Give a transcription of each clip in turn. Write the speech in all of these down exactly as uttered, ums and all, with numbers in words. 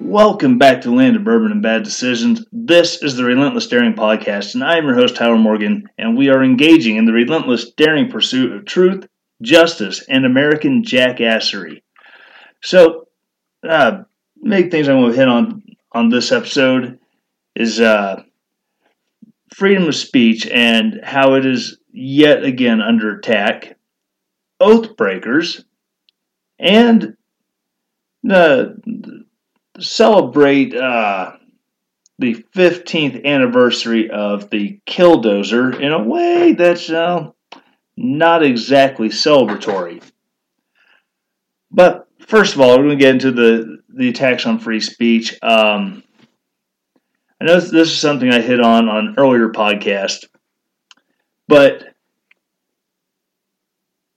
Welcome back to Land of Bourbon and Bad Decisions. This is the Relentless Daring Podcast, and I am your host, Tyler Morgan, and we are engaging in the relentless daring pursuit of truth, justice, and American jackassery. So, uh, big things I'm going to hit on on this episode is uh, freedom of speech and how it is yet again under attack, oath breakers, and the... Uh, celebrate uh, the fifteenth anniversary of the Killdozer in a way that's uh, not exactly celebratory. But first of all, we're going to get into the, the attacks on free speech. Um, I know this is something I hit on on an earlier podcast, but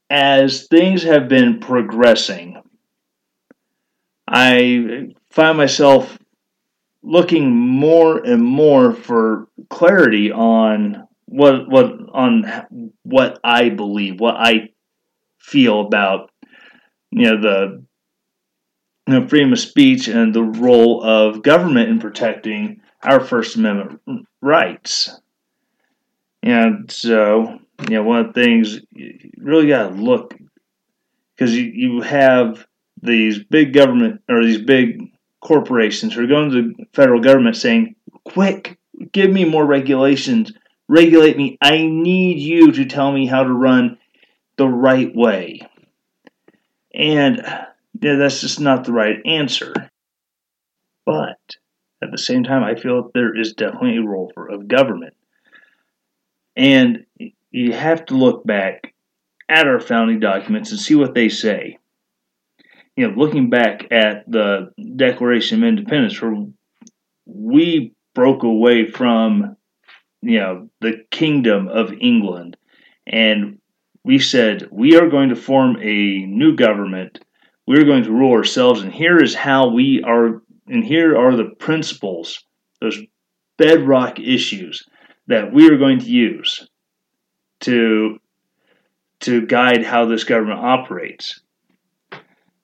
as things have been progressing, I find myself looking more and more for clarity on what what on what I believe, what I feel about you know the you know, freedom of speech and the role of government in protecting our First Amendment rights. And so, you know, one of the things you really got to look, because you, you have these big government or these big corporations who are going to the federal government saying, quick, give me more regulations, regulate me. I need you to tell me how to run the right way. And yeah, that's just not the right answer. But at the same time, I feel that there is definitely a role for of government. And you have to look back at our founding documents and see what they say. You know, looking back at the Declaration of Independence, where we broke away from, you know, the Kingdom of England, and we said, we are going to form a new government, we're going to rule ourselves, and here is how we are, and here are the principles, those bedrock issues that we are going to use to, to guide how this government operates.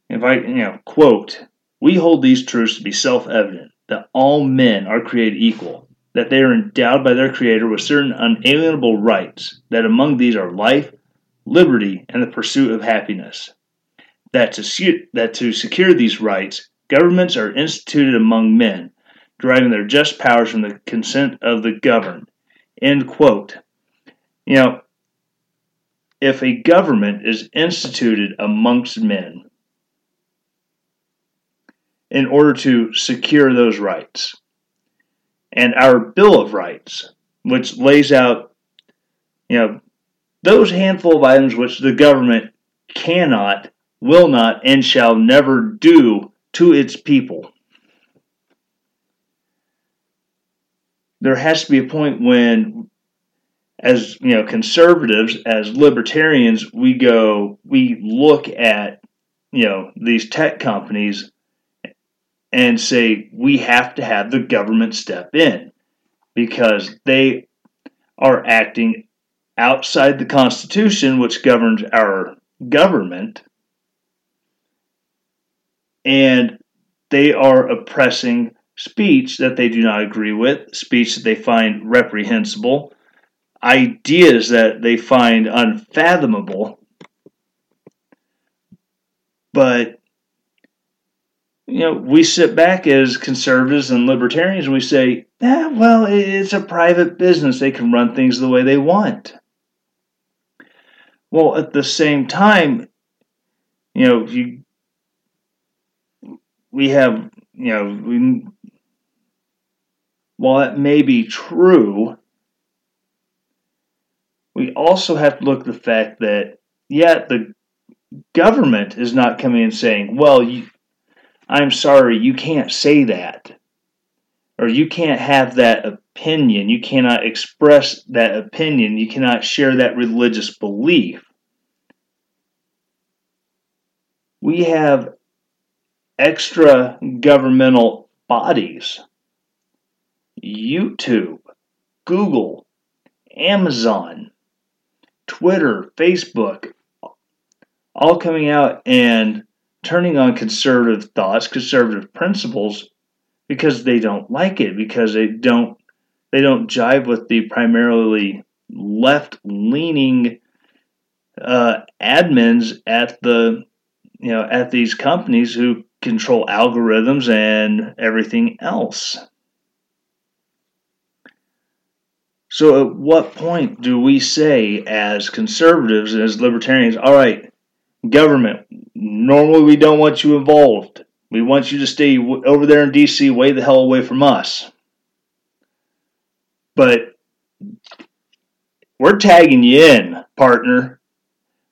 If I, you know, quote, we hold these truths to be self-evident, that all men are created equal, that they are endowed by their Creator with certain unalienable rights, that among these are life, liberty, and the pursuit of happiness. That to, that to secure these rights, governments are instituted among men, deriving their just powers from the consent of the governed. End quote. You know, if a government is instituted amongst men, in order to secure those rights. And our Bill of Rights, which lays out, you know, those handful of items which the government cannot, will not, and shall never do to its people. There has to be a point when, as, you know, conservatives, as libertarians, we go, we look at, you know, these tech companies and say, we have to have the government step in because they are acting outside the Constitution, which governs our government, and they are oppressing speech that they do not agree with, speech that they find reprehensible, ideas that they find unfathomable, but you know, we sit back as conservatives and libertarians and we say, eh, well, it's a private business. They can run things the way they want. Well, at the same time, you know, you we have, you know, we, while that may be true, we also have to look at the fact that, yeah, the government is not coming in saying, well, you, I'm sorry, you can't say that, or you can't have that opinion, you cannot express that opinion, you cannot share that religious belief. We have extra governmental bodies, YouTube, Google, Amazon, Twitter, Facebook, all coming out and turning on conservative thoughts, conservative principles, because they don't like it, because they don't they don't jive with the primarily left-leaning uh, admins at the you know at these companies who control algorithms and everything else. So at what point do we say as conservatives and as libertarians, all right, government, normally we don't want you involved. We want you to stay over there in D C, way the hell away from us. But we're tagging you in, partner.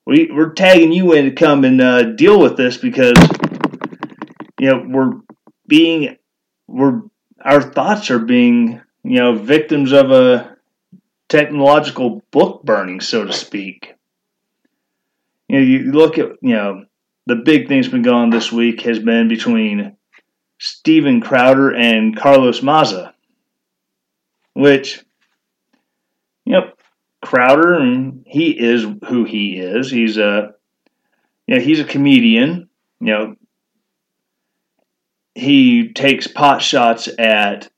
We, we're tagging you in to come and uh, deal with this because, you know, we're being, we're, our thoughts are being, you know, victims of a technological book burning, so to speak. You know, you look at, you know, the big thing's been going on this week has been between Stephen Crowder and Carlos Maza, which, you know, Crowder, and he is who he is. He's a, you know, he's a comedian. You know, he takes pot shots at,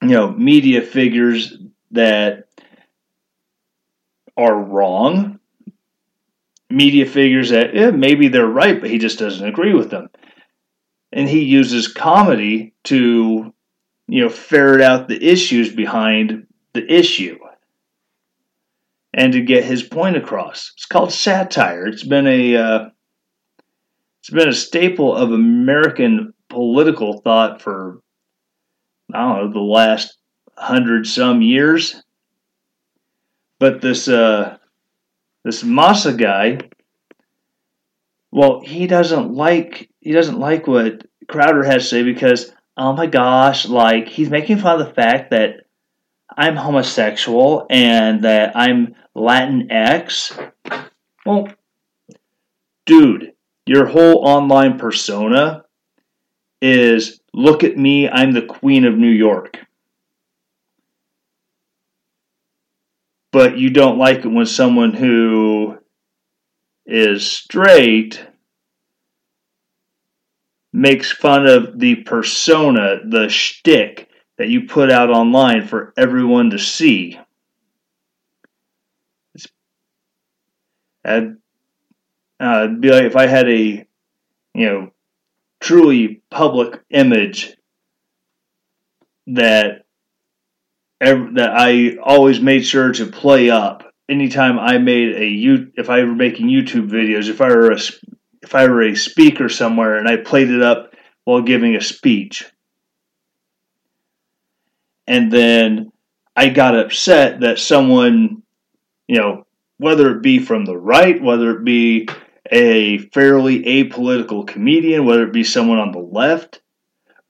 you know, media figures that are wrong, media figures that yeah, maybe they're right, but he just doesn't agree with them. And he uses comedy to, you know, ferret out the issues behind the issue and to get his point across. It's called satire. It's been a uh, it's been a staple of American political thought for, I don't know, the last hundred some years. But this uh this Massa guy, well, he doesn't like he doesn't like what Crowder has to say because, oh my gosh, like, he's making fun of the fact that I'm homosexual and that I'm Latinx. Well, dude, your whole online persona is, look at me, I'm the Queen of New York. But you don't like it when someone who is straight makes fun of the persona, the shtick that you put out online for everyone to see. I'd, uh, it'd be like if I had a, you know, truly public image that that I always made sure to play up anytime I made a you if I were making YouTube videos, if I were a, if I were a speaker somewhere and I played it up while giving a speech. And then I got upset that someone, you know, whether it be from the right, whether it be a fairly apolitical comedian, whether it be someone on the left,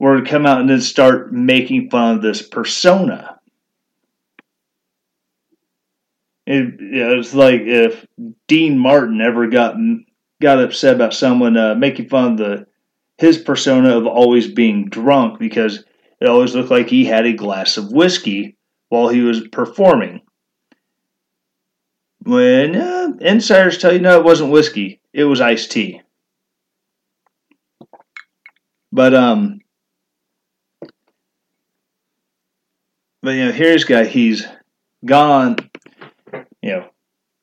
were to come out and then start making fun of this persona. It, you know, it's like if Dean Martin ever got got upset about someone uh, making fun of the his persona of always being drunk because it always looked like he had a glass of whiskey while he was performing. When uh, insiders tell you, no, it wasn't whiskey, it was iced tea. But um, but you know, here's guy, he's gone. You know,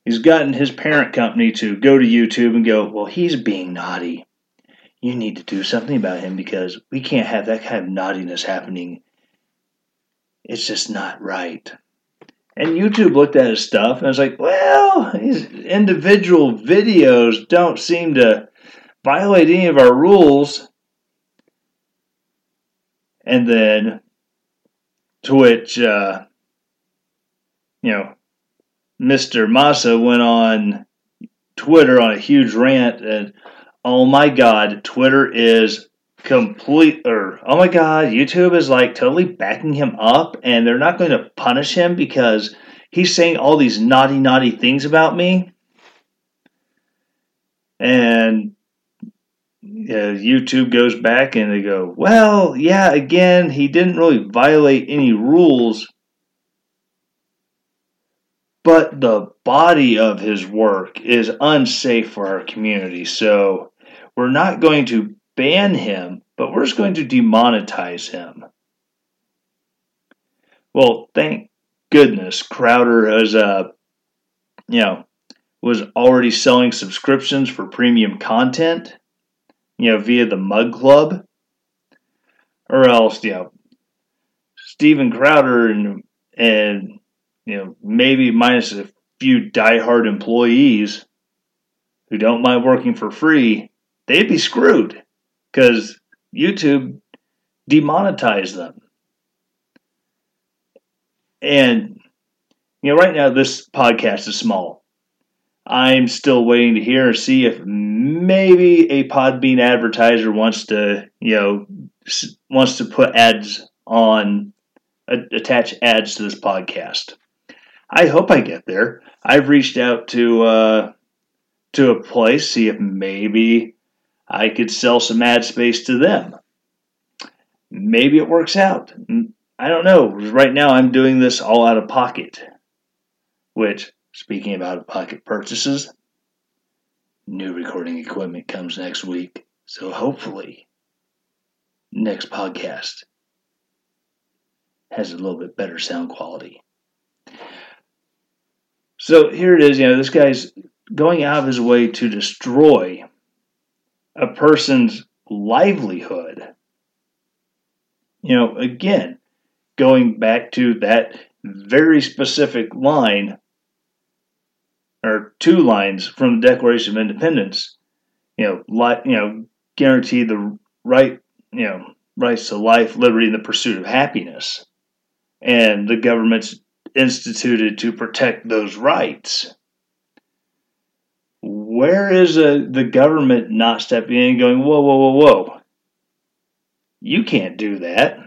he's gotten his parent company to go to YouTube and go, well, he's being naughty. You need to do something about him because we can't have that kind of naughtiness happening. It's just not right. And YouTube looked at his stuff and was like, well, these individual videos don't seem to violate any of our rules. And then, to which, uh, you know, Mister Maza went on Twitter on a huge rant and, oh my God, Twitter is complete, or oh my God, YouTube is like totally backing him up and they're not going to punish him because he's saying all these naughty, naughty things about me. And you know, YouTube goes back and they go, well, yeah, again, he didn't really violate any rules, but the body of his work is unsafe for our community. So we're not going to ban him, but we're just going to demonetize him. Well, thank goodness Crowder has, uh, you know, was already selling subscriptions for premium content, you know, via the Mug Club. Or else, you know, Stephen Crowder and, and you know, maybe minus a few diehard employees who don't mind working for free, they'd be screwed because YouTube demonetized them. And, you know, right now this podcast is small. I'm still waiting to hear or see if maybe a Podbean advertiser wants to, you know, wants to put ads on, attach ads to this podcast. I hope I get there. I've reached out to uh, to a place, see if maybe I could sell some ad space to them. Maybe it works out. I don't know. Right now, I'm doing this all out of pocket. Which, speaking of out-of-pocket purchases, new recording equipment comes next week. So hopefully, next podcast has a little bit better sound quality. So here it is, you know, this guy's going out of his way to destroy a person's livelihood. You know, again, going back to that very specific line, or two lines from the Declaration of Independence, you know, li- you know, guarantee the right, you know, rights to life, liberty, and the pursuit of happiness. And the government's instituted to protect those rights. Where is a, the government not stepping in and going, whoa, whoa, whoa, whoa. You can't do that.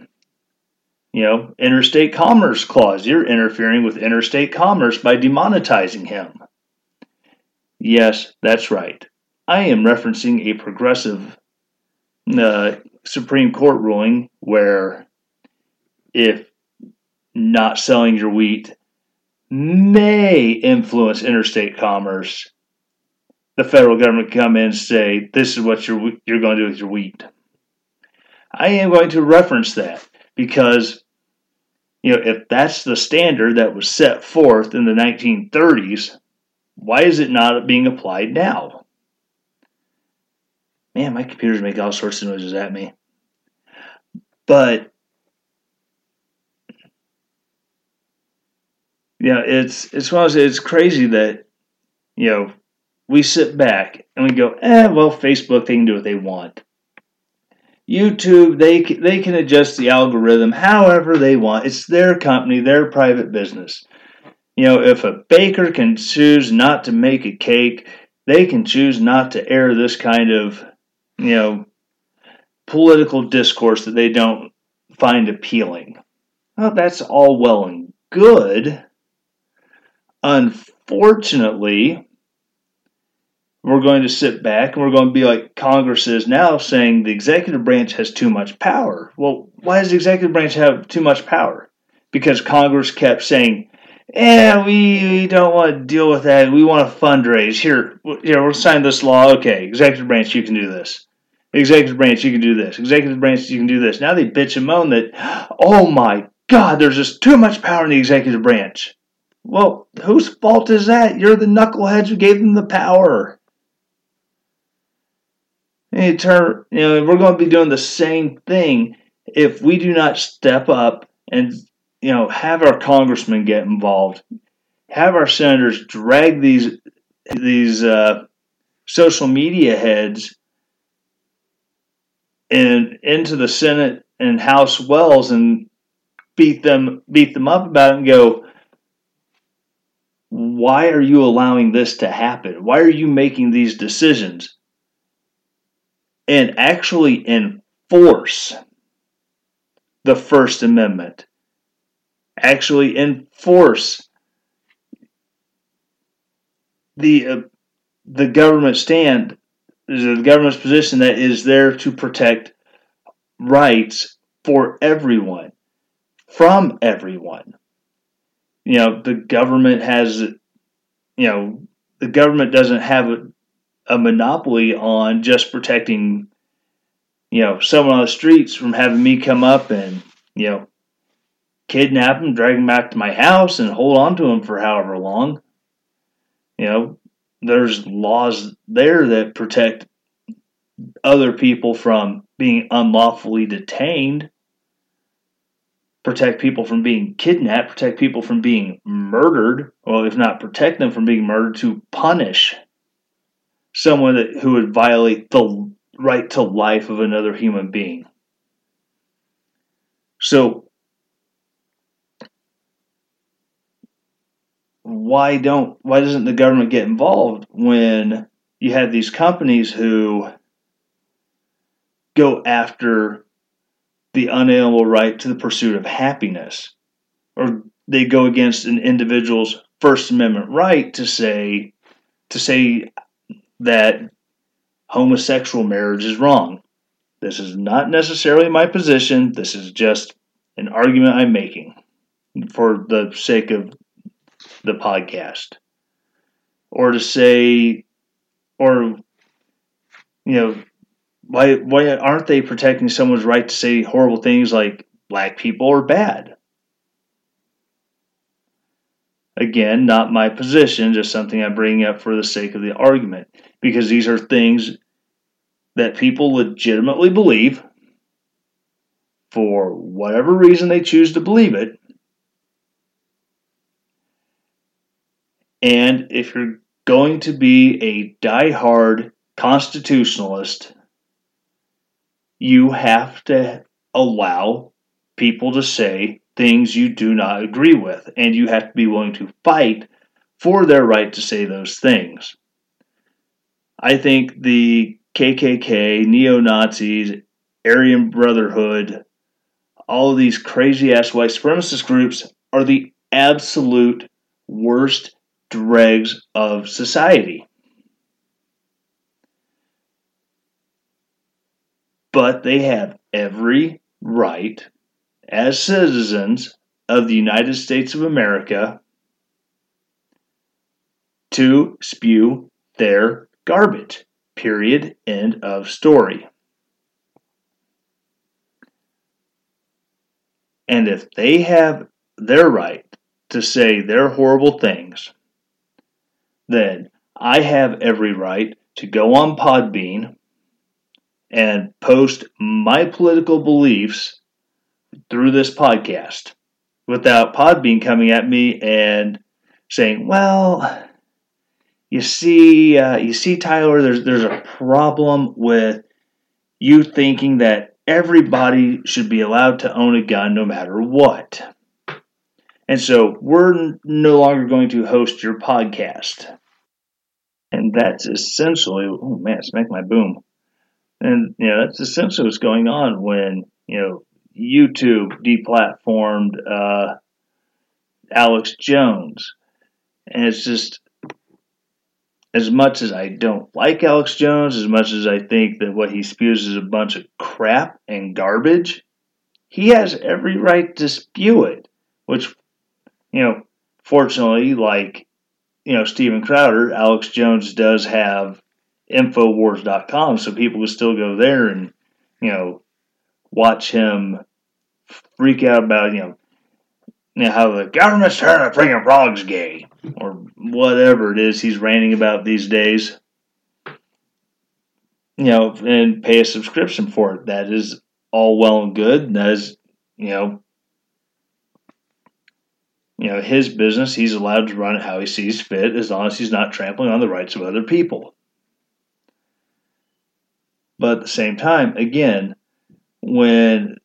You know, interstate commerce clause. You're interfering with interstate commerce by demonetizing him. Yes, that's right. I am referencing a progressive uh, Supreme Court ruling where if not selling your wheat may influence interstate commerce, the federal government come in and say, this is what you're, you're going to do with your wheat. I am going to reference that because, you know, if that's the standard that was set forth in the nineteen thirties, why is it not being applied now? Man, my computers make all sorts of noises at me. But yeah, it's it's it's crazy that, you know, we sit back and we go, eh, well, Facebook, they can do what they want. YouTube, they they can adjust the algorithm however they want. It's their company, their private business. You know, if a baker can choose not to make a cake, they can choose not to air this kind of, you know, political discourse that they don't find appealing. Well, that's all well and good. Unfortunately, we're going to sit back and we're going to be like Congress is now saying the executive branch has too much power. Well, why does the executive branch have too much power? Because Congress kept saying, eh, we don't want to deal with that. We want to fundraise. Here, here, we'll sign this law. Okay, executive branch, you can do this. Executive branch, you can do this. Executive branch, you can do this. Now they bitch and moan that, oh my God, there's just too much power in the executive branch. Well, whose fault is that? You're the knuckleheads who gave them the power. And you turn, you know, we're going to be doing the same thing if we do not step up and you know, have our congressmen get involved, have our senators drag these these uh, social media heads and into the Senate and House wells and beat them beat them up about it and go, why are you allowing this to happen? Why are you making these decisions? And actually enforce the First Amendment. Actually enforce the uh, the government stand, the government's position that is there to protect rights for everyone, from everyone. You know, the government has, you know, the government doesn't have a, a monopoly on just protecting, you know, someone on the streets from having me come up and, you know, kidnap them, drag them back to my house and hold on to them for however long. You know, there's laws there that protect other people from being unlawfully detained, protect people from being kidnapped, protect people from being murdered, well, if not protect them from being murdered, to punish someone that, who would violate the right to life of another human being. So, why don't, why doesn't the government get involved when you have these companies who go after the unalienable right to the pursuit of happiness, or they go against an individual's First Amendment right to say, to say that homosexual marriage is wrong? This is not necessarily my position. This is just an argument I'm making for the sake of the podcast. Or to say, or, you know, Why why aren't they protecting someone's right to say horrible things like black people are bad? Again, not my position, just something I'm bringing up for the sake of the argument. Because these are things that people legitimately believe, for whatever reason they choose to believe it. And if you're going to be a diehard constitutionalist, you have to allow people to say things you do not agree with, and you have to be willing to fight for their right to say those things. I think the K K K, neo-Nazis, Aryan Brotherhood, all of these crazy-ass white supremacist groups are the absolute worst dregs of society. But they have every right, as citizens of the United States of America, to spew their garbage. Period. End of story. And if they have their right to say their horrible things, then I have every right to go on Podbean and post my political beliefs through this podcast without Podbean coming at me and saying, well, you see, uh, you see, Tyler, there's there's a problem with you thinking that everybody should be allowed to own a gun no matter what. And so we're no longer going to host your podcast. And that's essentially, oh man, smack my boom. And, you know, that's essentially what's going on when, you know, YouTube deplatformed uh, Alex Jones. And it's just, as much as I don't like Alex Jones, as much as I think that what he spews is a bunch of crap and garbage, he has every right to spew it. Which, you know, fortunately, like, you know, Stephen Crowder, Alex Jones does have Infowars dot com, so people can still go there and, you know, watch him freak out about, you know, you know how the government's trying to bring a frogs gay, or whatever it is he's ranting about these days, you know, and pay a subscription for it. That is all well and good, and that is, you know, you know, his business, he's allowed to run it how he sees fit as long as he's not trampling on the rights of other people. But at the same time, again, when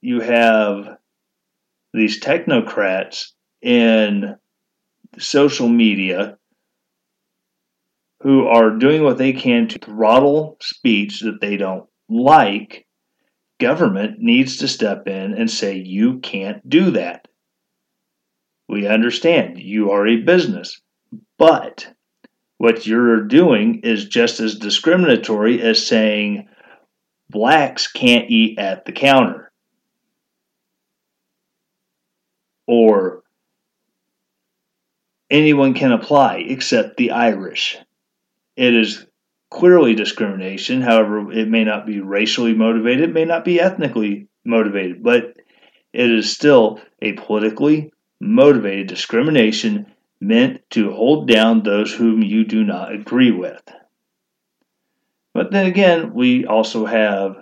you have these technocrats in social media who are doing what they can to throttle speech that they don't like, government needs to step in and say, you can't do that. We understand you are a business, but what you're doing is just as discriminatory as saying blacks can't eat at the counter, or anyone can apply except the Irish. It is clearly discrimination. However, it may not be racially motivated, it may not be ethnically motivated, but it is still a politically motivated discrimination meant to hold down those whom you do not agree with. But then again, we also have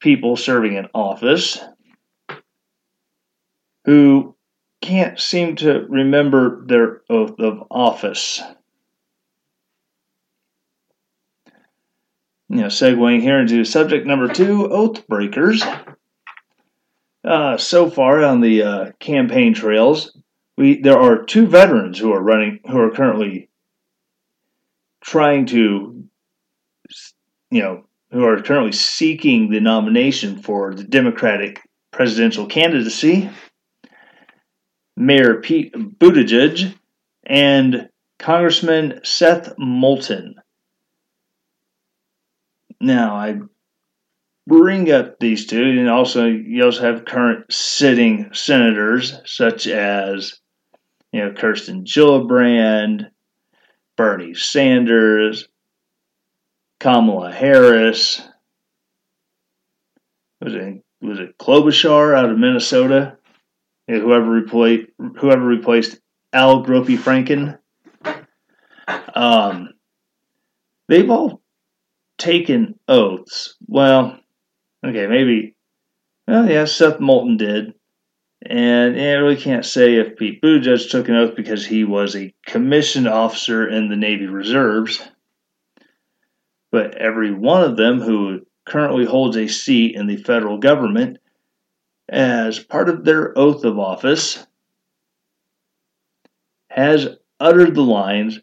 people serving in office who can't seem to remember their oath of office. You know, segueing here into subject number two, oath breakers. Uh, so far on the uh, campaign trails, we there are two veterans who are running, who are currently trying to, you know, who are currently seeking the nomination for the Democratic presidential candidacy. Mayor Pete Buttigieg and Congressman Seth Moulton. Now, I bring up these two, and also you also have current sitting senators such as, you know, Kirsten Gillibrand, Bernie Sanders, Kamala Harris. Was it was it Klobuchar out of Minnesota? Whoever replaced, whoever replaced Al Gropey Franken, um, they've all taken oaths. Well, okay, maybe. Well, yeah, Seth Moulton did, and I really can't say if Pete Buttigieg took an oath because he was a commissioned officer in the Navy Reserves. But every one of them who currently holds a seat in the federal government, as part of their oath of office, has uttered the lines,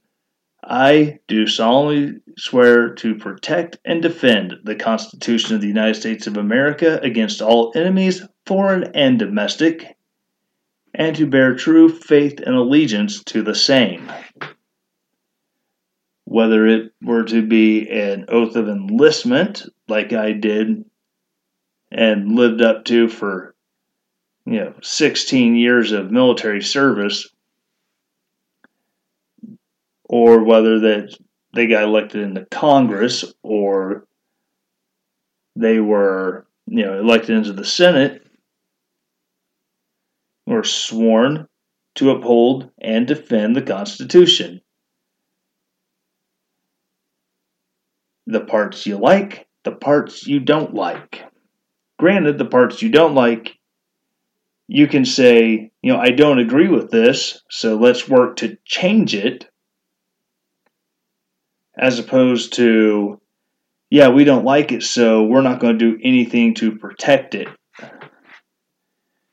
I do solemnly swear to protect and defend the Constitution of the United States of America against all enemies, foreign and domestic, and to bear true faith and allegiance to the same. Whether it were to be an oath of enlistment, like I did and lived up to for you know, sixteen years of military service, or whether that they got elected into Congress, or they were, you know, elected into the Senate, or sworn to uphold and defend the Constitution. The parts you like, the parts you don't like. Granted, the parts you don't like, you can say, you know, I don't agree with this, so let's work to change it, as opposed to, yeah, we don't like it, so we're not going to do anything to protect it.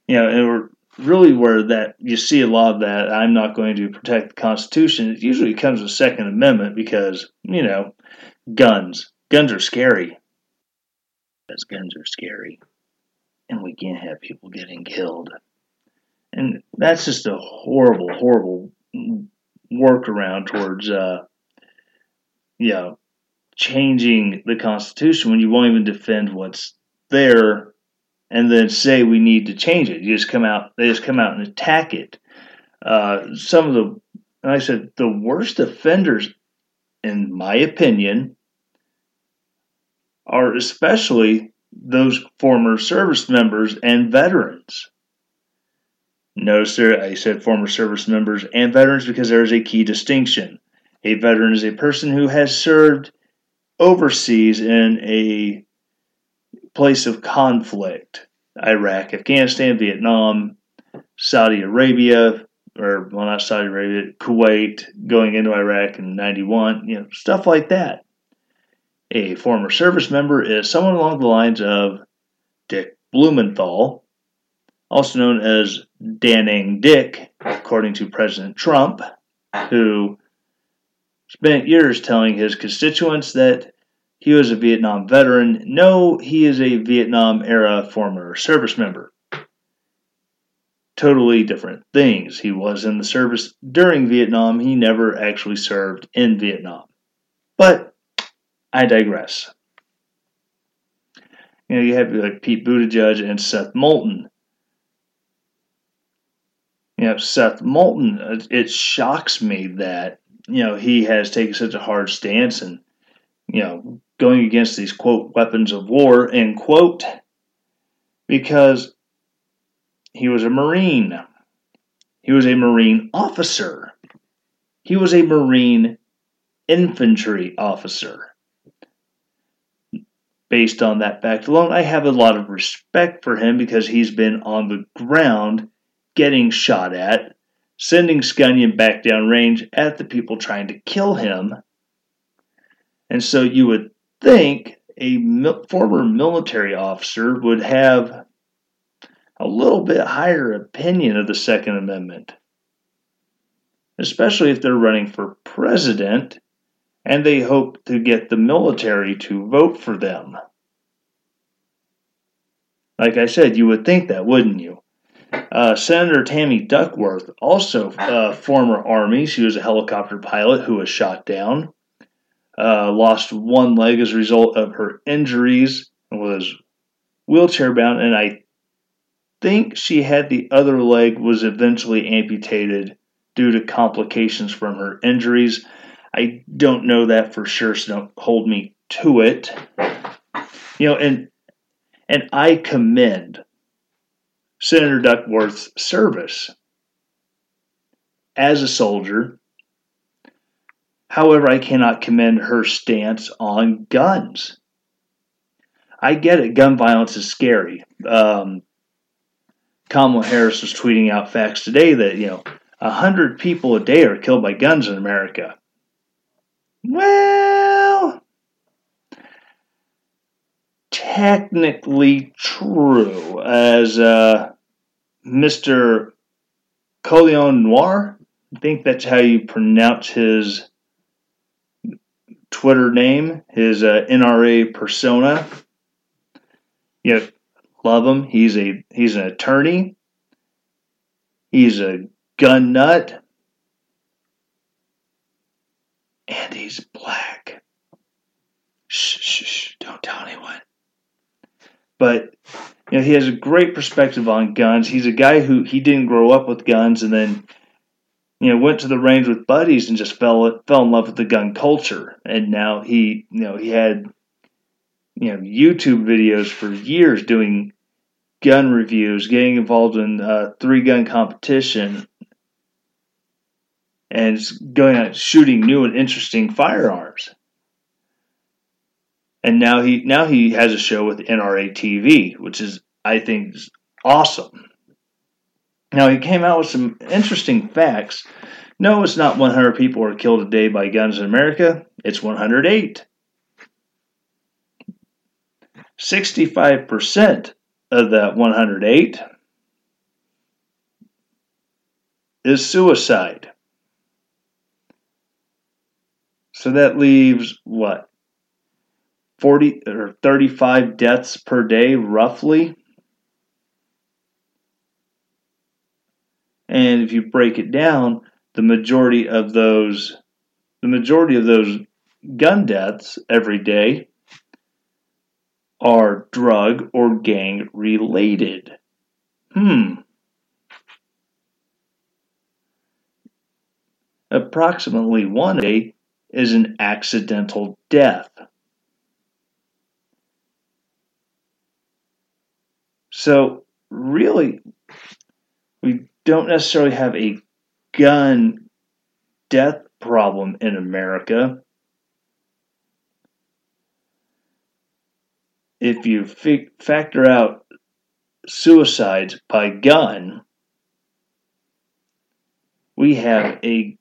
You know, and we're really where that you see a lot of that, I'm not going to protect the Constitution. It usually comes with the Second Amendment because, you know, guns. Guns are scary. Because guns are scary. And we can't have people getting killed. And that's just a horrible, horrible workaround towards, uh, you know, changing the Constitution when you won't even defend what's there and then say we need to change it. You just come out, they just come out and attack it. Uh, some of the, like I said, the worst offenders, in my opinion, are especially those former service members and veterans. Notice there, I said former service members and veterans because there is a key distinction. A veteran is a person who has served overseas in a place of conflict. Iraq, Afghanistan, Vietnam, Saudi Arabia, or well, not Saudi Arabia, Kuwait, going into Iraq in ninety-one, you know, stuff like that. A former service member is someone along the lines of Dick Blumenthal, also known as Danning Dick, according to President Trump, who spent years telling his constituents that he was a Vietnam veteran. No, he is a Vietnam-era former service member. Totally different things. He was in the service during Vietnam. He never actually served in Vietnam. But I digress. You know, you have like Pete Buttigieg and Seth Moulton. You know, Seth Moulton, it shocks me that, you know, he has taken such a hard stance and, you know, going against these, quote, weapons of war, end quote, because he was a Marine. He was a Marine officer. He was a Marine infantry officer. Based on that fact alone, I have a lot of respect for him because he's been on the ground getting shot at, sending Scunyon back down range at the people trying to kill him. And so you would think a mil- former military officer would have a little bit higher opinion of the Second Amendment, especially if they're running for president and they hope to get the military to vote for them. Like I said, you would think that, wouldn't you? Uh, Senator Tammy Duckworth, also uh, former Army, she was a helicopter pilot who was shot down, uh, lost one leg as a result of her injuries, and was wheelchair-bound, and I think she had the other leg was eventually amputated due to complications from her injuries. I don't know that for sure, so don't hold me to it. You know, and and I commend Senator Duckworth's service as a soldier. However, I cannot commend her stance on guns. I get it, gun violence is scary. Um, Kamala Harris was tweeting out facts today that, you know, one hundred people a day are killed by guns in America. Well, technically true, as uh, Mister Collion Noir, I think that's how you pronounce his Twitter name, his uh, N R A persona. You know, love him. He's a he's an attorney. He's a gun nut. And he's black. Shh, shh, shh. Don't tell anyone. But, you know, he has a great perspective on guns. He's a guy who, he didn't grow up with guns and then, you know, went to the range with buddies and just fell fell in love with the gun culture. And now he, you know, he had, you know, YouTube videos for years doing gun reviews, getting involved in uh, three-gun competition, and going out shooting new and interesting firearms. And now he now he has a show with N R A T V, which is, I think, awesome. Now, he came out with some interesting facts. No, it's not one hundred people are killed a day by guns in America. It's one hundred eight. sixty-five percent of that one hundred eight is suicide. So that leaves, what, forty or thirty-five deaths per day, roughly? And if you break it down, the majority of those, the majority of those gun deaths every day are drug or gang related. Hmm. Approximately one a day is an accidental death. So really, we don't necessarily have a gun death problem in America. If you f- factor out suicides by gun, we have a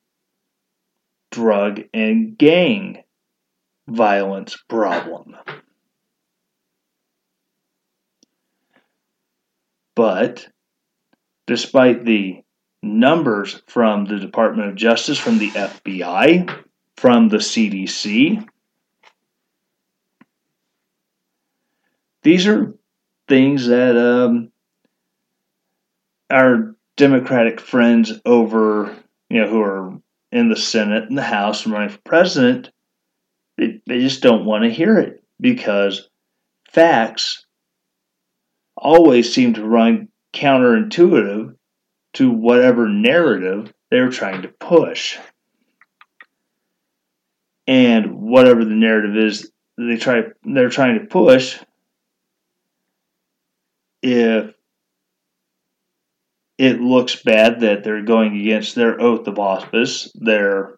drug and gang violence problem. But despite the numbers from the Department of Justice, from the F B I, from the C D C, these are things that um, our Democratic friends over, you know, who are in the Senate and the House and running for president, they, they just don't want to hear it because facts always seem to run counterintuitive to whatever narrative they're trying to push. And whatever the narrative is they try, they're trying to push, if it looks bad that they're going against their oath of office, their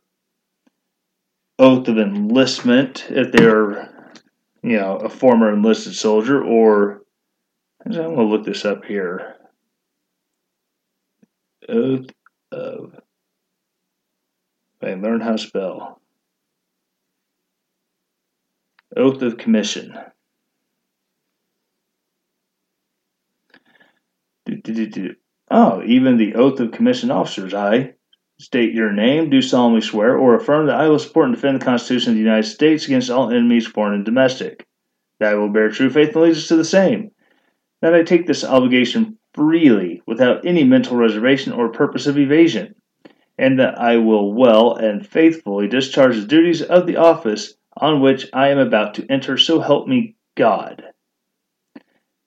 oath of enlistment, if they're, you know, a former enlisted soldier, or I'm going to look this up here. Oath of. I learn how to spell. Oath of commission. Do, do, do, do. Oh, even the oath of commission officers. I state your name, do solemnly swear, or affirm that I will support and defend the Constitution of the United States against all enemies, foreign and domestic. That I will bear true faith and allegiance to the same. That I take this obligation freely, without any mental reservation or purpose of evasion, and that I will well and faithfully discharge the duties of the office on which I am about to enter, so help me God.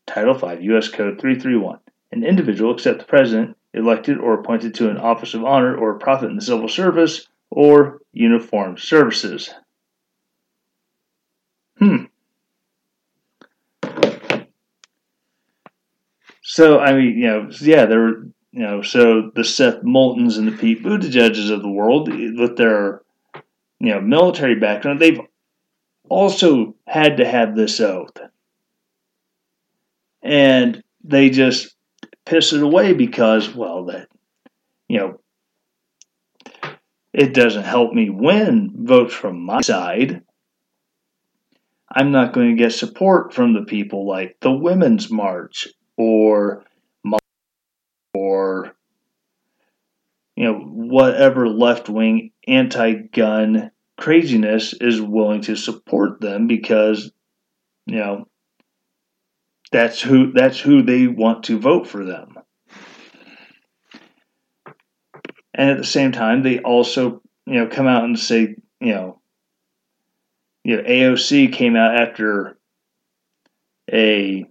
Title five, U S Code three thirty-one. An individual, except the president, elected or appointed to an office of honor or profit in the civil service or uniformed services. Hmm. So, I mean, you know, yeah, there were, you know, so the Seth Moultons and the Pete Buttigieg's of the world, with their, you know, military background, they've also had to have this oath. And they just piss it away because, well, that, you know, it doesn't help me win votes from my side. I'm not going to get support from the people like the Women's March, or, or, you know, whatever left-wing anti-gun craziness is willing to support them, because, you know, that's who, that's who they want to vote for them. And at the same time, they also, you know, come out and say, you know, you know, A O C came out after a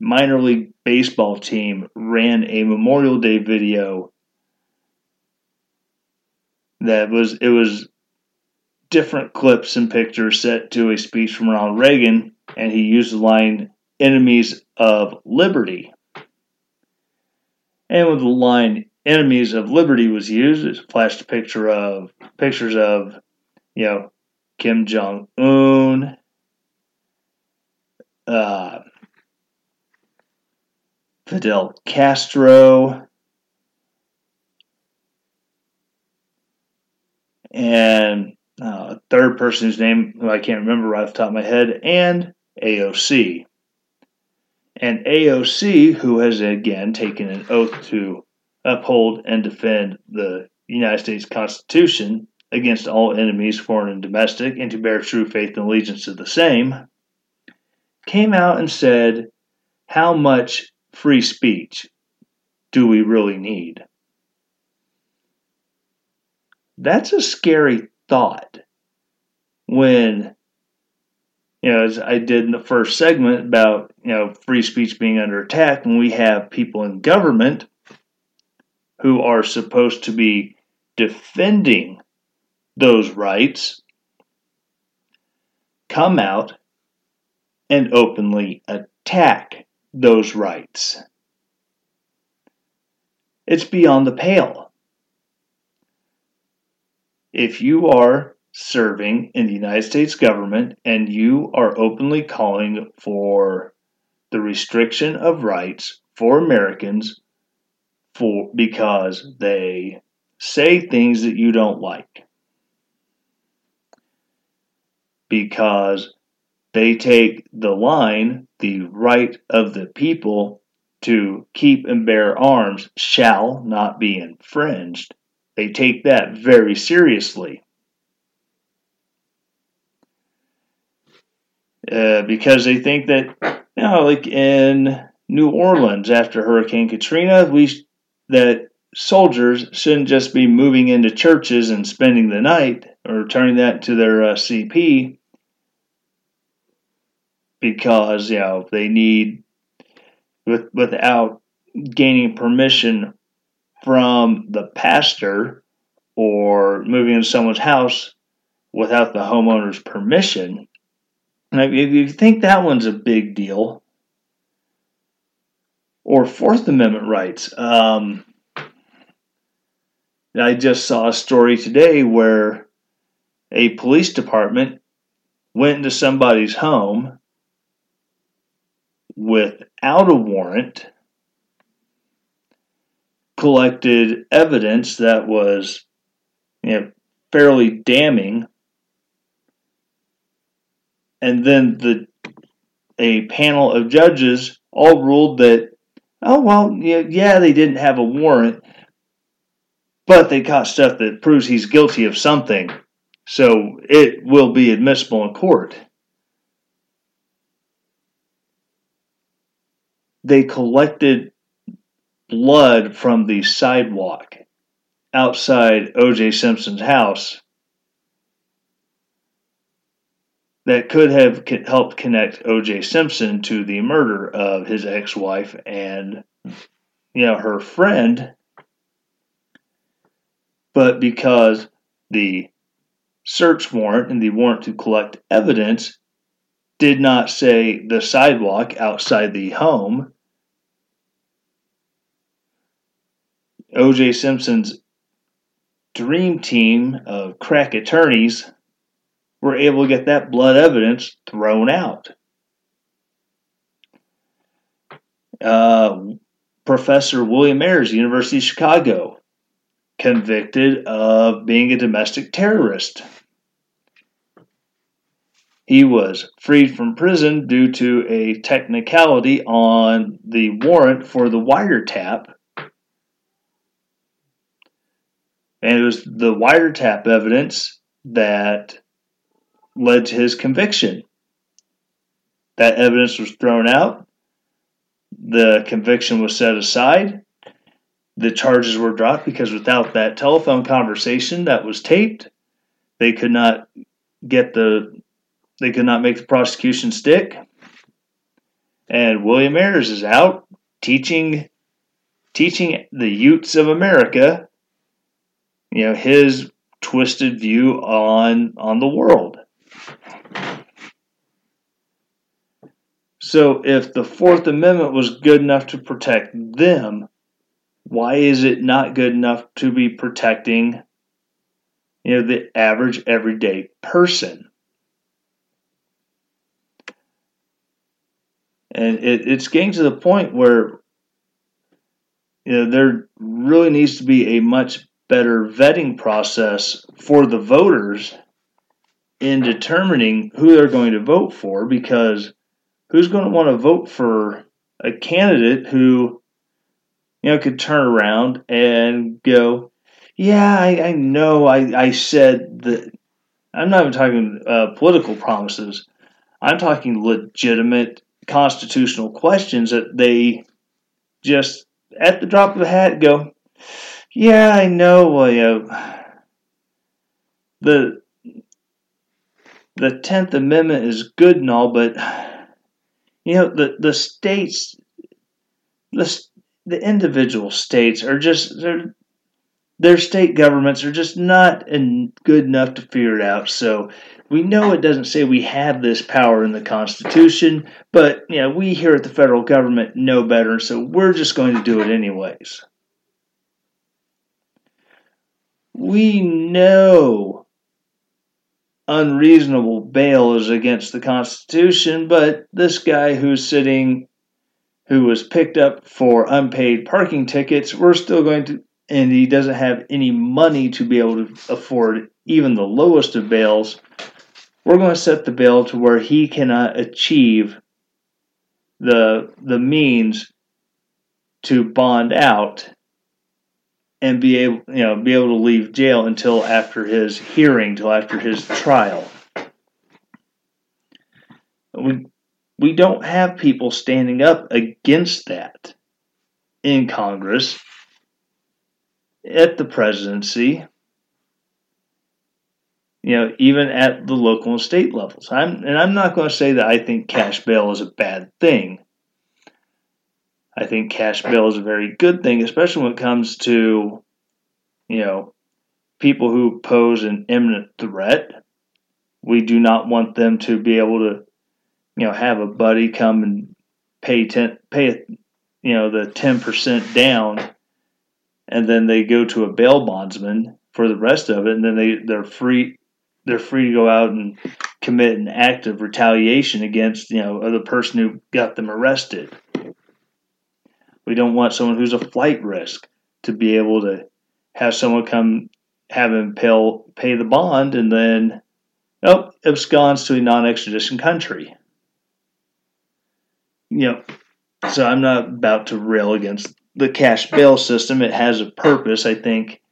minor league baseball team ran a Memorial Day video that was, it was different clips and pictures set to a speech from Ronald Reagan, and he used the line, enemies of liberty. And when the line, enemies of liberty, was used, it flashed a picture of, pictures of, you know, Kim Jong-un, uh, Fidel Castro, and a uh, third person whose name who I can't remember right off the top of my head, and A O C. And A O C, who has again taken an oath to uphold and defend the United States Constitution against all enemies, foreign and domestic, and to bear true faith and allegiance to the same, came out and said, how much free speech do we really need? That's a scary thought. When, you know, as I did in the first segment about, you know, free speech being under attack, when we have people in government who are supposed to be defending those rights come out and openly attack those rights. It's beyond the pale. If you are serving in the United States government and you are openly calling for the restriction of rights for Americans for because they say things that you don't like, because they take the line, the right of the people to keep and bear arms shall not be infringed. They take that very seriously. Uh, because they think that, you know, like in New Orleans after Hurricane Katrina, we that soldiers shouldn't just be moving into churches and spending the night or turning that to their uh, C P, because, you know, they need, with, without gaining permission from the pastor or moving into someone's house without the homeowner's permission. Now, if you think that one's a big deal, or Fourth Amendment rights, um, I just saw a story today where a police department went into somebody's home without a warrant, collected evidence that was, you know, fairly damning. And then the a panel of judges all ruled that, oh, well, yeah, they didn't have a warrant, but they caught stuff that proves he's guilty of something, so it will be admissible in court. They collected blood from the sidewalk outside O J Simpson's house that could have helped connect O J Simpson to the murder of his ex-wife and, you know, her friend. But because the search warrant and the warrant to collect evidence did not say the sidewalk outside the home, O J Simpson's dream team of crack attorneys were able to get that blood evidence thrown out. Uh, Professor William Ayers, University of Chicago, convicted of being a domestic terrorist. He was freed from prison due to a technicality on the warrant for the wiretap. And it was the wiretap evidence that led to his conviction. That evidence was thrown out. The conviction was set aside. The charges were dropped because without that telephone conversation that was taped, they could not get the, they could not make the prosecution stick. And William Ayers is out teaching, teaching the youths of America, you know, his twisted view on, on the world. So if the Fourth Amendment was good enough to protect them, why is it not good enough to be protecting, you know, the average everyday person? And it, it's getting to the point where, you know, there really needs to be a much better vetting process for the voters in determining who they're going to vote for, because who's going to want to vote for a candidate who, you know, could turn around and go, yeah, I, I know I, I said that. I'm not even talking uh, political promises. I'm talking legitimate constitutional questions that they just, at the drop of a hat, go, yeah, I know, well, you know, the... The tenth Amendment is good and all, but, you know, the, the states, the, the individual states are just, their state governments are just not in, good enough to figure it out. So we know it doesn't say we have this power in the Constitution, but, you know, we here at the federal government know better, so we're just going to do it anyways. We know unreasonable bail is against the Constitution, but this guy who's sitting, who was picked up for unpaid parking tickets, we're still going to and he doesn't have any money to be able to afford even the lowest of bails, we're going to set the bail to where he cannot achieve the the means to bond out and be able, you know, be able to leave jail until after his hearing, till after his trial. We we don't have people standing up against that in Congress, at the presidency, you know, even at the local and state levels. I'm and I'm not going to say that I think cash bail is a bad thing. I think cash bail is a very good thing, especially when it comes to, you know, people who pose an imminent threat. We do not want them to be able to, you know, have a buddy come and pay ten, pay, you know, the ten percent down, and then they go to a bail bondsman for the rest of it, and then they, they're free they're free to go out and commit an act of retaliation against, you know, the person who got them arrested. We don't want someone who's a flight risk to be able to have someone come, have him pay, pay the bond, and then, oh, absconds to a non-extradition country. You know, so I'm not about to rail against the cash bail system. It has a purpose. I think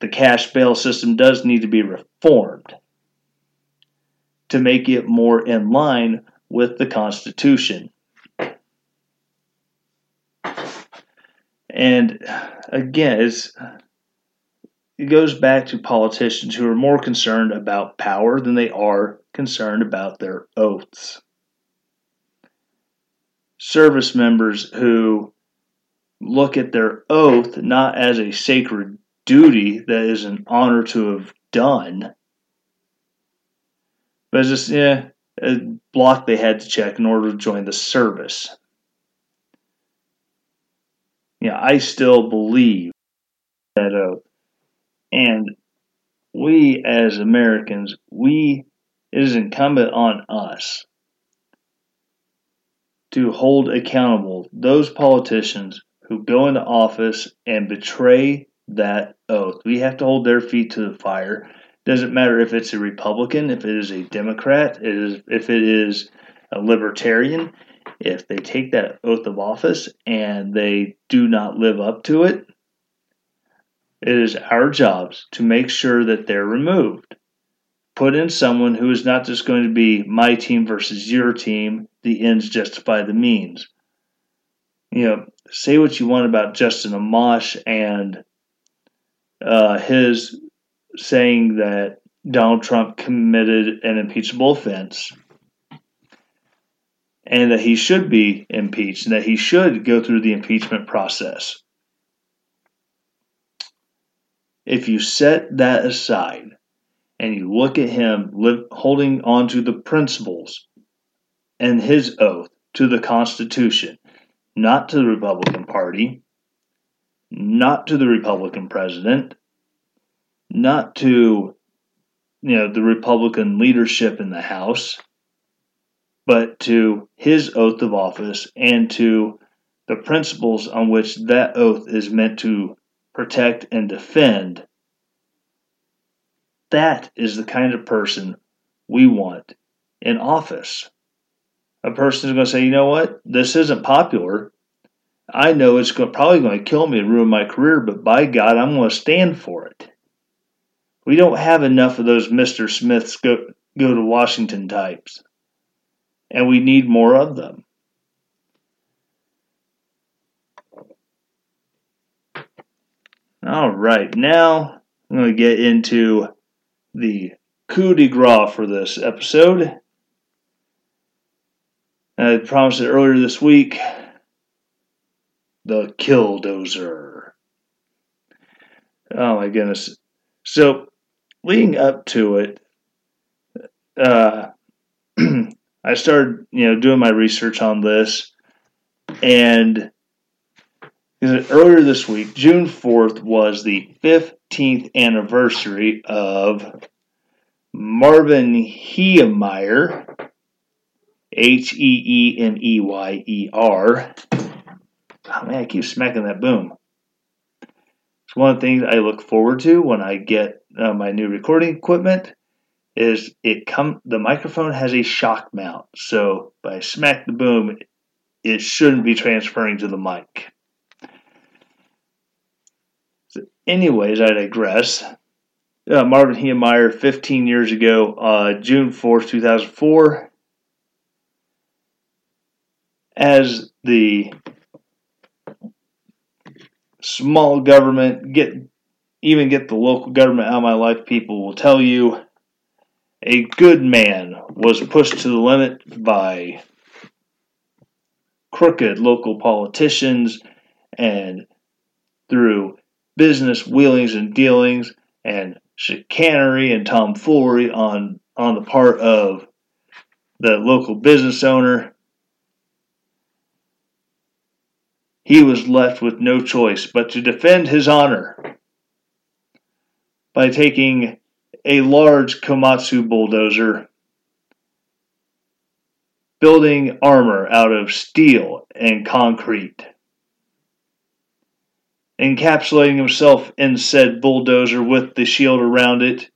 the cash bail system does need to be reformed to make it more in line with the Constitution. And again, it's, it goes back to politicians who are more concerned about power than they are concerned about their oaths. Service members who look at their oath not as a sacred duty that is an honor to have done, but it's just, yeah, a block they had to check in order to join the service. Yeah, I still believe that oath. And we as Americans, we it is incumbent on us to hold accountable those politicians who go into office and betray that oath. We have to hold their feet to the fire. Doesn't matter if it's a Republican, if it is a Democrat, it is, if it is a Libertarian. If they take that oath of office and they do not live up to it, it is our jobs to make sure that they're removed. Put in someone who is not just going to be my team versus your team, the ends justify the means. You know, say what you want about Justin Amash and uh, his saying that Donald Trump committed an impeachable offense and that he should be impeached and that he should go through the impeachment process. If you set that aside and you look at him live, holding on to the principles and his oath to the Constitution, not to the Republican Party, not to the Republican president, not to, you know, the Republican leadership in the House, but to his oath of office and to the principles on which that oath is meant to protect and defend, that is the kind of person we want in office. A person is going to say, you know what, this isn't popular. I know it's probably going to kill me and ruin my career, but by God, I'm going to stand for it. We don't have enough of those Mister Smiths go, go to Washington types. And we need more of them. All right, now I'm going to get into the coup de grace for this episode. I promised it earlier this week. The Killdozer. Oh my goodness. So, leading up to it, uh... I started, you know, doing my research on this, and earlier this week, June fourth, was the fifteenth anniversary of Marvin Heemeyer, H E E M E Y E R. Oh man, I keep smacking that boom. It's It's one of the things I look forward to when I get uh, my new recording equipment. Is it come? The microphone has a shock mount, so if I smack the boom, it shouldn't be transferring to the mic. So anyways, I digress. Uh, Marvin Heemeyer, fifteen years ago, uh, June fourth, two thousand four, as the small government, get even get the local government out of my life, people will tell you, a good man was pushed to the limit by crooked local politicians and through business wheelings and dealings and chicanery and tomfoolery on, on the part of the local business owner. He was left with no choice but to defend his honor by taking a large Komatsu bulldozer, building armor out of steel and concrete, encapsulating himself in said bulldozer with the shield around it,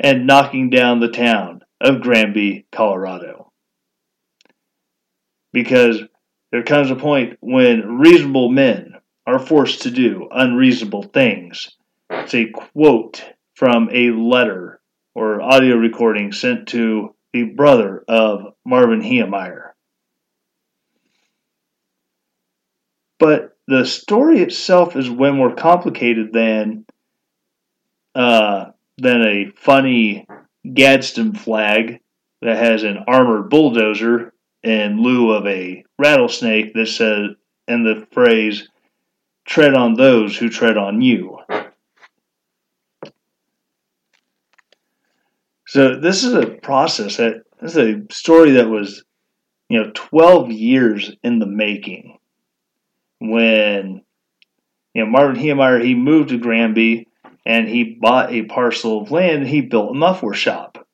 and knocking down the town of Granby, Colorado. Because there comes a point when reasonable men are forced to do unreasonable things. It's a quote from a letter or audio recording sent to the brother of Marvin Heemeyer. But the story itself is way more complicated than uh, than a funny Gadsden flag that has an armored bulldozer in lieu of a rattlesnake that says, in the phrase, "Tread on those who tread on you." So this is a process, that, this is a story that was, you know, twelve years in the making. When, you know, Marvin Heemeyer, he moved to Granby and he bought a parcel of land and he built a muffler shop.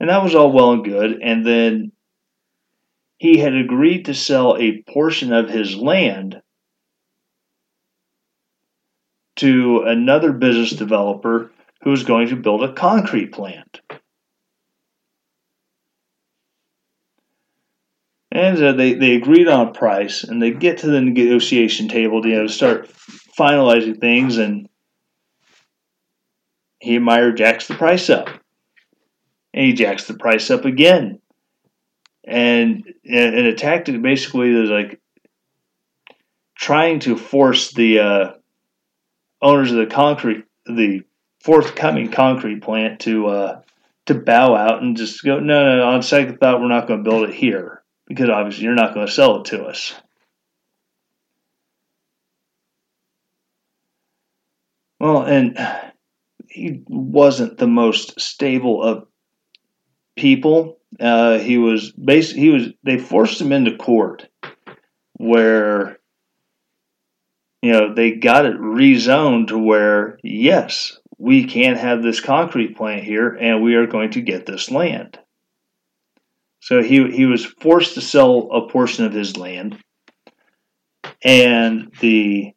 And that was all well and good. And then he had agreed to sell a portion of his land to another business developer who was going to build a concrete plant. And uh, they, they agreed on a price, and they get to the negotiation table to, you know, start finalizing things, and Heemeyer jacks the price up. And he jacks the price up again. And in a tactic, basically, there's like trying to force the uh, owners of the concrete, the forthcoming concrete plant to uh, to bow out and just go, no, no, no, on second thought, we're not going to build it here because obviously you're not going to sell it to us. Well, and he wasn't the most stable of people. Uh, he was basically, he was, they forced him into court where, you know, they got it rezoned to where, yes, we can't have this concrete plant here, and we are going to get this land. So he he was forced to sell a portion of his land, and the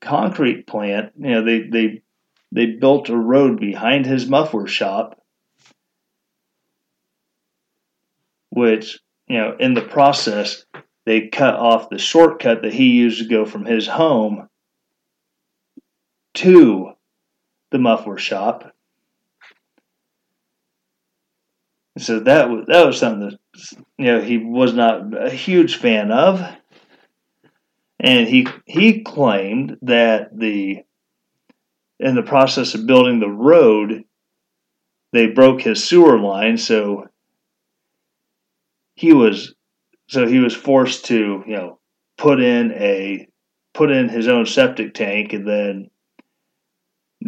concrete plant, you know, they they they built a road behind his muffler shop, which, you know, in the process, they cut off the shortcut that he used to go from his home to the muffler shop. So that was, that was something that, you know, he was not a huge fan of. And he he claimed that the in the process of building the road, they broke his sewer line, so he was so he was forced to, you know, put in a put in his own septic tank and then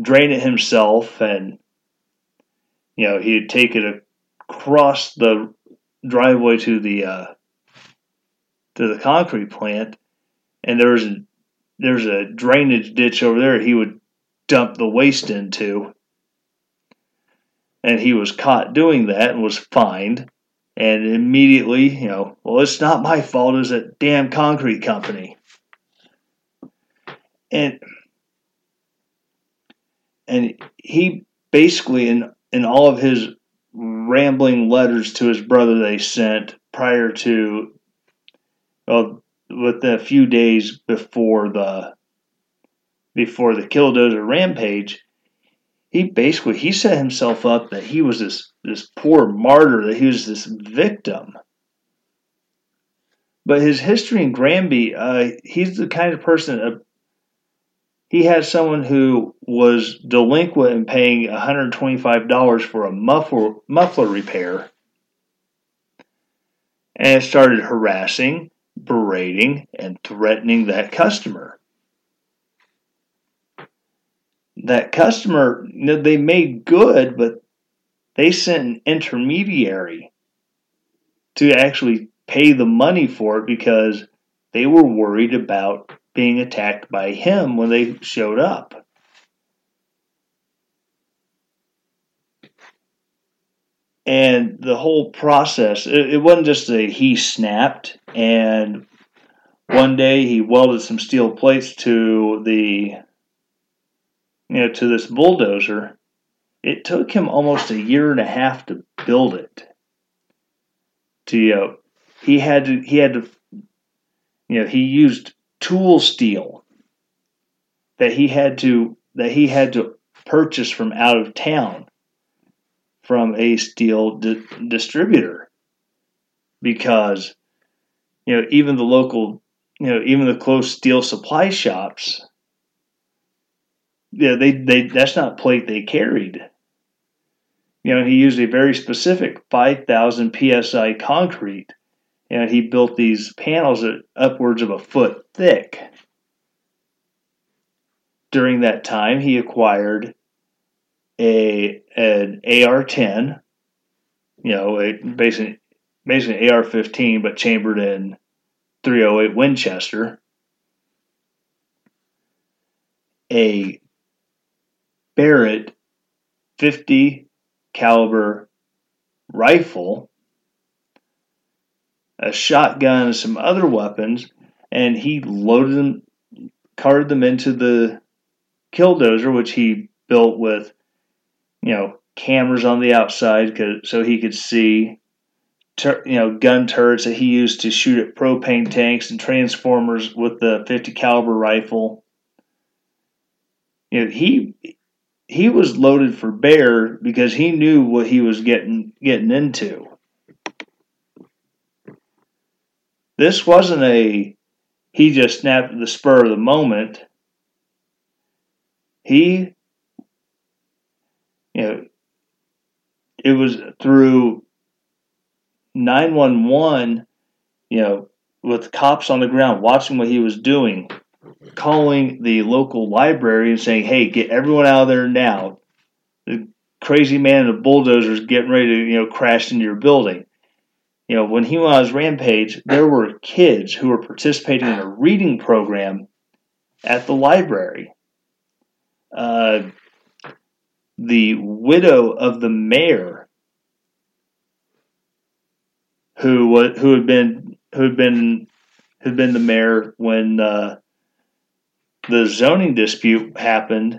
drain it himself, and, you know, he'd take it across the driveway to the uh, to the concrete plant, and there was a, there was a drainage ditch over there he would dump the waste into, and he was caught doing that and was fined, and immediately, you know, well, it's not my fault, it's that damn concrete company. And and he basically, in, in all of his rambling letters to his brother they sent prior to, well, with a few days before the before the Killdozer rampage, he basically, he set himself up that he was this, this poor martyr, that he was this victim. But his history in Granby, uh, he's the kind of person, uh, he has someone who was delinquent in paying one hundred twenty-five dollars for a muffler, muffler repair. And started harassing, berating, and threatening that customer. That customer, they made good, but they sent an intermediary to actually pay the money for it because they were worried about being attacked by him when they showed up. And the whole process, it, it wasn't just that he snapped and one day he welded some steel plates to the... you know, to this bulldozer. It took him almost a year and a half to build it. To, you know, he had to, he had to, you know, he used tool steel that he had to, that he had to purchase from out of town from a steel di- distributor because, you know, even the local, you know, even the close steel supply shops, yeah, they, they that's not plate they carried. You know, he used a very specific five thousand P S I concrete, and he built these panels at upwards of a foot thick. During that time, he acquired a an A R ten, you know, a, basically, basically an A R fifteen, but chambered in three oh eight Winchester. A Barrett fifty caliber rifle, a shotgun, and some other weapons, and he loaded them, carted them into the Killdozer, which he built with, you know, cameras on the outside so he could see, tur- you know, gun turrets that he used to shoot at propane tanks and transformers with the fifty caliber rifle. You know, he. He was loaded for bear because he knew what he was getting getting into. This wasn't a, he just snapped at the spur of the moment. He, you know, it was through nine one one, you know, with cops on the ground watching what he was doing, calling the local library and saying, "Hey, get everyone out of there now. The crazy man in the bulldozer is getting ready to, you know, crash into your building." You know, when he went on his rampage, there were kids who were participating in a reading program at the library. Uh, the widow of the mayor who who had been who had been had been the mayor when uh the zoning dispute happened.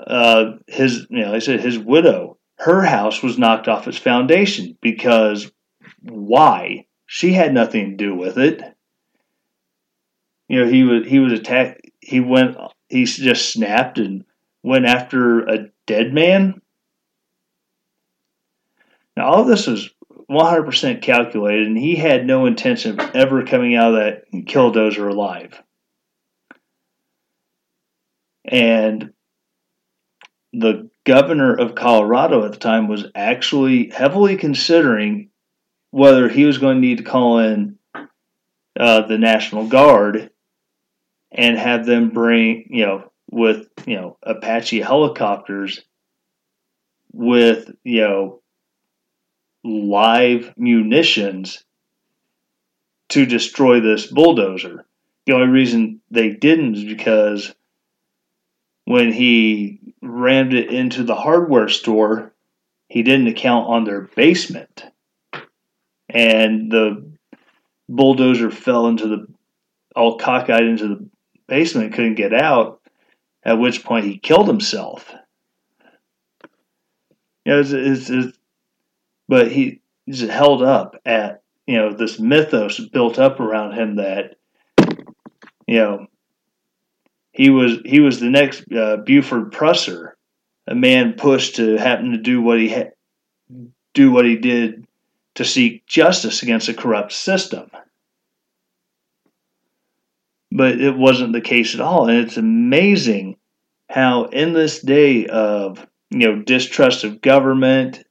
Uh, his, you know, I said his widow, her house was knocked off its foundation because why? She had nothing to do with it. You know, he was he was attacked. He went. He just snapped and went after a dead man. Now all of this was one hundred percent calculated, and he had no intention of ever coming out of that Killdozer alive. And the governor of Colorado at the time was actually heavily considering whether he was going to need to call in uh, the National Guard and have them bring, you know, with, you know, Apache helicopters with, you know, live munitions to destroy this bulldozer. The only reason they didn't is because when he rammed it into the hardware store, he didn't account on their basement. And the bulldozer fell into the, all cockeyed into the basement, couldn't get out, at which point he killed himself. You know, it's, it's, it's, but he he's held up at, you know, this mythos built up around him that, you know, he was he was the next uh, Buford Prusser, a man pushed to happen to do what he ha- do what he did to seek justice against a corrupt system. But it wasn't the case at all, and it's amazing how in this day of, you know, distrust of government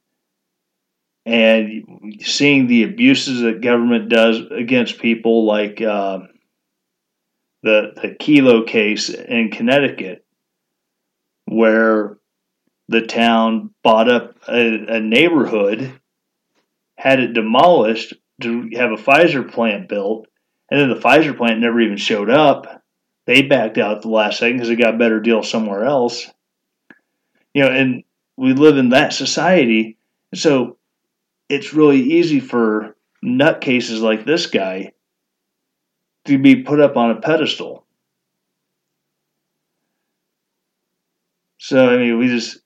and seeing the abuses that government does against people, like um, the the Kelo case in Connecticut, where the town bought up a, a neighborhood, had it demolished to have a Pfizer plant built, and then the Pfizer plant never even showed up. They backed out at the last second because they got a better deal somewhere else. You know, and we live in that society, so it's really easy for nutcases like this guy to be put up on a pedestal. So, I mean, we just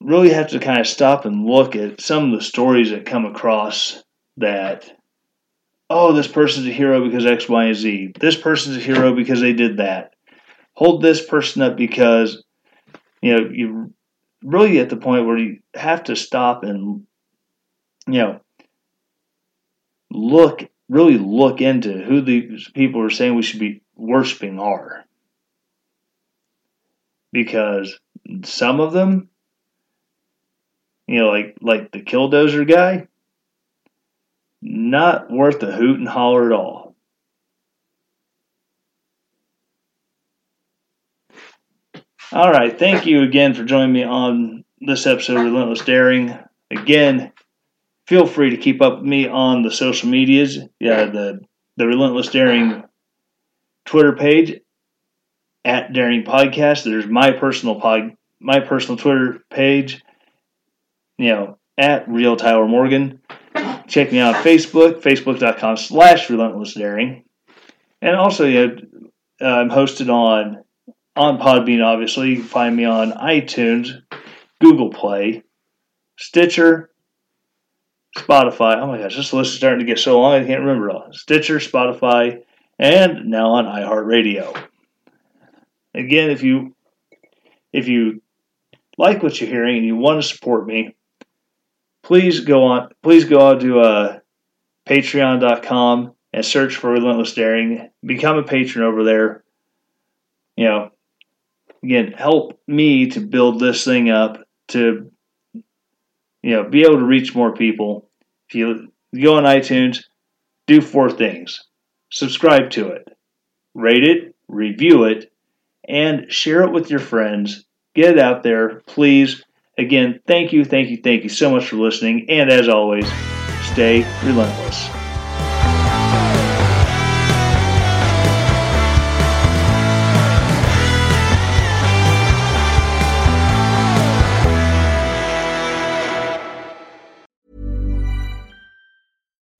really have to kind of stop and look at some of the stories that come across that, oh, this person's a hero because X, Y, and Z. This person's a hero because they did that. Hold this person up because, you know, you're really at the point where you have to stop and, you know, look, really look into who these people are saying we should be worshiping are. Because some of them, you know, like like the Killdozer guy, not worth a hoot and holler at all. All right, thank you again for joining me on this episode of Relentless Daring. Again, feel free to keep up with me on the social medias. Yeah, the, the Relentless Daring Twitter page, at Daring Podcast. There's my personal pod, my personal Twitter page, you know, at Real Tyler Morgan. Check me out on Facebook, facebook.com slash Relentless Daring. And also, you know, uh, I'm hosted on, on Podbean, obviously. You can find me on iTunes, Google Play, Stitcher, Spotify. Oh my gosh, this list is starting to get so long I can't remember it all. Stitcher, Spotify, and now on iHeartRadio. Again, if you if you like what you're hearing and you want to support me, please go on. Please go out to uh, patreon dot com and search for Relentless Daring. Become a patron over there. You know, again, help me to build this thing up to, you know, be able to reach more people. If you go on iTunes, do four things: subscribe to it, rate it, review it, and share it with your friends. Get it out there, please. Again, thank you, thank you, thank you so much for listening. And as always, stay relentless.